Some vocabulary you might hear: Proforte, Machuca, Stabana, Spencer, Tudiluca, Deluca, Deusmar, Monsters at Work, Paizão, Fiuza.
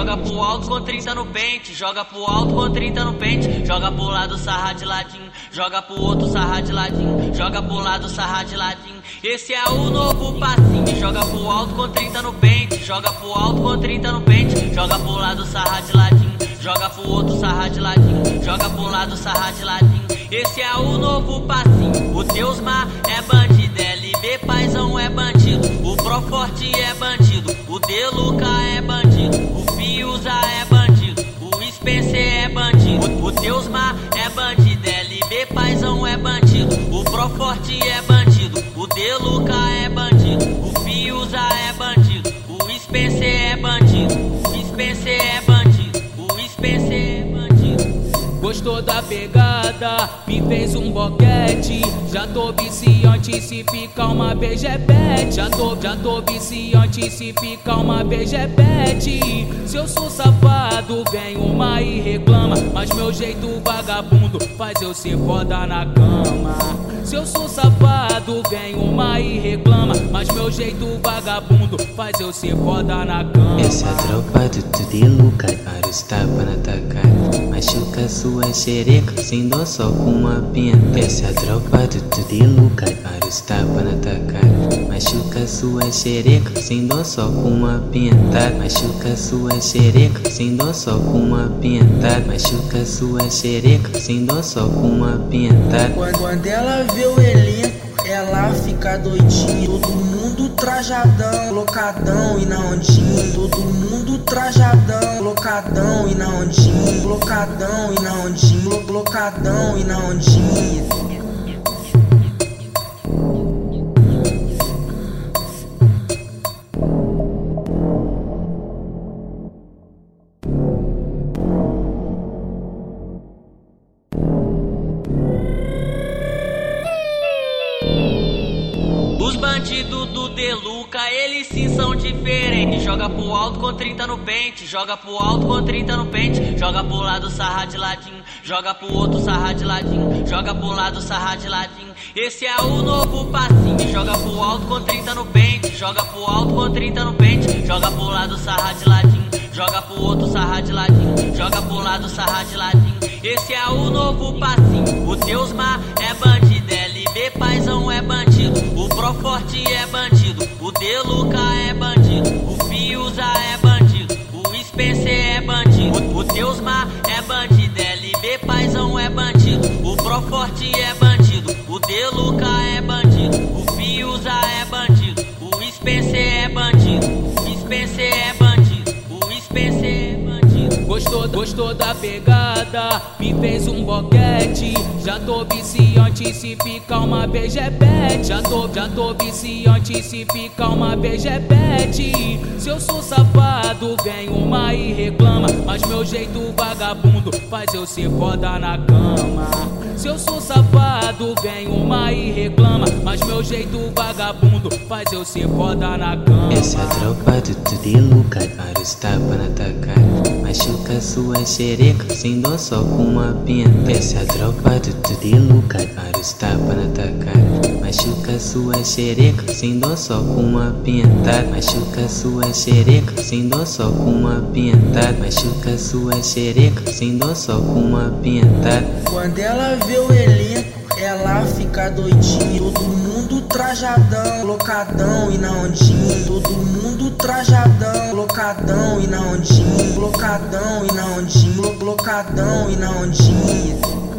joga pro alto com 30 no pente, joga pro alto com 30 no pente, joga pro lado sarra de ladinho, joga pro outro sarra de ladinho, joga pro lado sarra de ladinho. Esse é o novo passinho, joga pro alto com 30 no pente, joga pro alto com 30 no pente, joga pro lado sarra de ladinho, joga pro outro sarra de ladinho, joga pro lado sarra de ladinho. Esse é o novo passinho. O Deusmar é bandido, LB Paizão é bandido, o Proforte é bandido, o Deluca é bandido, o Fiuza é bandido, o Spencer é bandido, o Deusmar é bandido, LB Paizão é bandido, o Proforte é bandido, o Deluca é bandido, o Fiuza é bandido, o Spencer é bandido, o Spencer é bandido, o Spencer é bandido. Gostou da pegada? Me fez um boquete. Já tô viciante, se pica uma beijepete. Já tô viciante, se pica uma beijepete. Se eu sou safado, vem uma e reclama, mas meu jeito vagabundo faz eu ser foda na cama. Se eu sou safado, vem uma e reclama, mas meu jeito vagabundo faz eu ser foda na cama. Essa tropa do Tudiluca para o Stabana atacar, machuca sua xereca sem dó só com uma pena. Essa tropa do Tudiluca para o Stabana atacar, machuca sua xereca sem dó só com uma pena. Machuca sua xereca sem dó só com uma pena. Machuca sua xereca sem dó só com uma pena. Quando ela vê o elenco, ela fica doidinha. Todo mundo trajadão, locadão e na ondinha. Todo mundo trajadão, locadão e na ondinha. Locadão e na ondinha. Locadão e na ondinha. Os bandidos do Deluca, eles sim são diferentes. Joga pro alto com 30 no pente, joga pro alto com 30 no pente, joga pro lado sarra de ladinho, joga pro outro sarra de ladinho, joga pro lado sarra de ladinho. Esse é o novo passinho. Joga pro alto com 30 no pente, joga pro alto com 30 no pente, joga pro lado sarra de ladinho, joga pro outro sarra de ladinho, joga pro lado sarra de ladinho. Esse é o novo passinho. O Deusmar é bandido, LB Paizão é bandido, o Proforte é bandido, o Deluca é bandido, o Fiuza é bandido, o Spencer é bandido, o Deusmar é bandido, LB Paizão é bandido, o Proforte é bandido, o Deluca é bandido, o Fiuza é bandido, o Spencer é bandido, o Spencer é bandido, o Spencer é bandido. Gostou da pegada? Me fez um boquete. Já tô viciante, se pica uma beijepete. Já tô viciante, se pica uma beijepete. Se eu sou safado, vem uma e reclama, mas meu jeito vagabundo faz eu ser foda na cama. Se eu sou safado, vem uma e reclama, mas meu jeito vagabundo faz eu ser foda na cama. Essa tropa do Tudiluca para o Stabana atacar, machuca sua xereca sem dó só com uma pena. Essa tropa do Tudiluca para o Stabana atacar, machuca sua xereca sem dó só com uma pena. Machuca sua xereca sem dó só com uma pena. Machuca sua xereca sem dó só com uma pena. Quando ela vê o elenco, ela fica doidinha. Todo mundo trajadão, locadão e na ondinha. Todo mundo trajadão, locadão e na ondinha. Locadão e na ondinha. Locadão e na ondinha.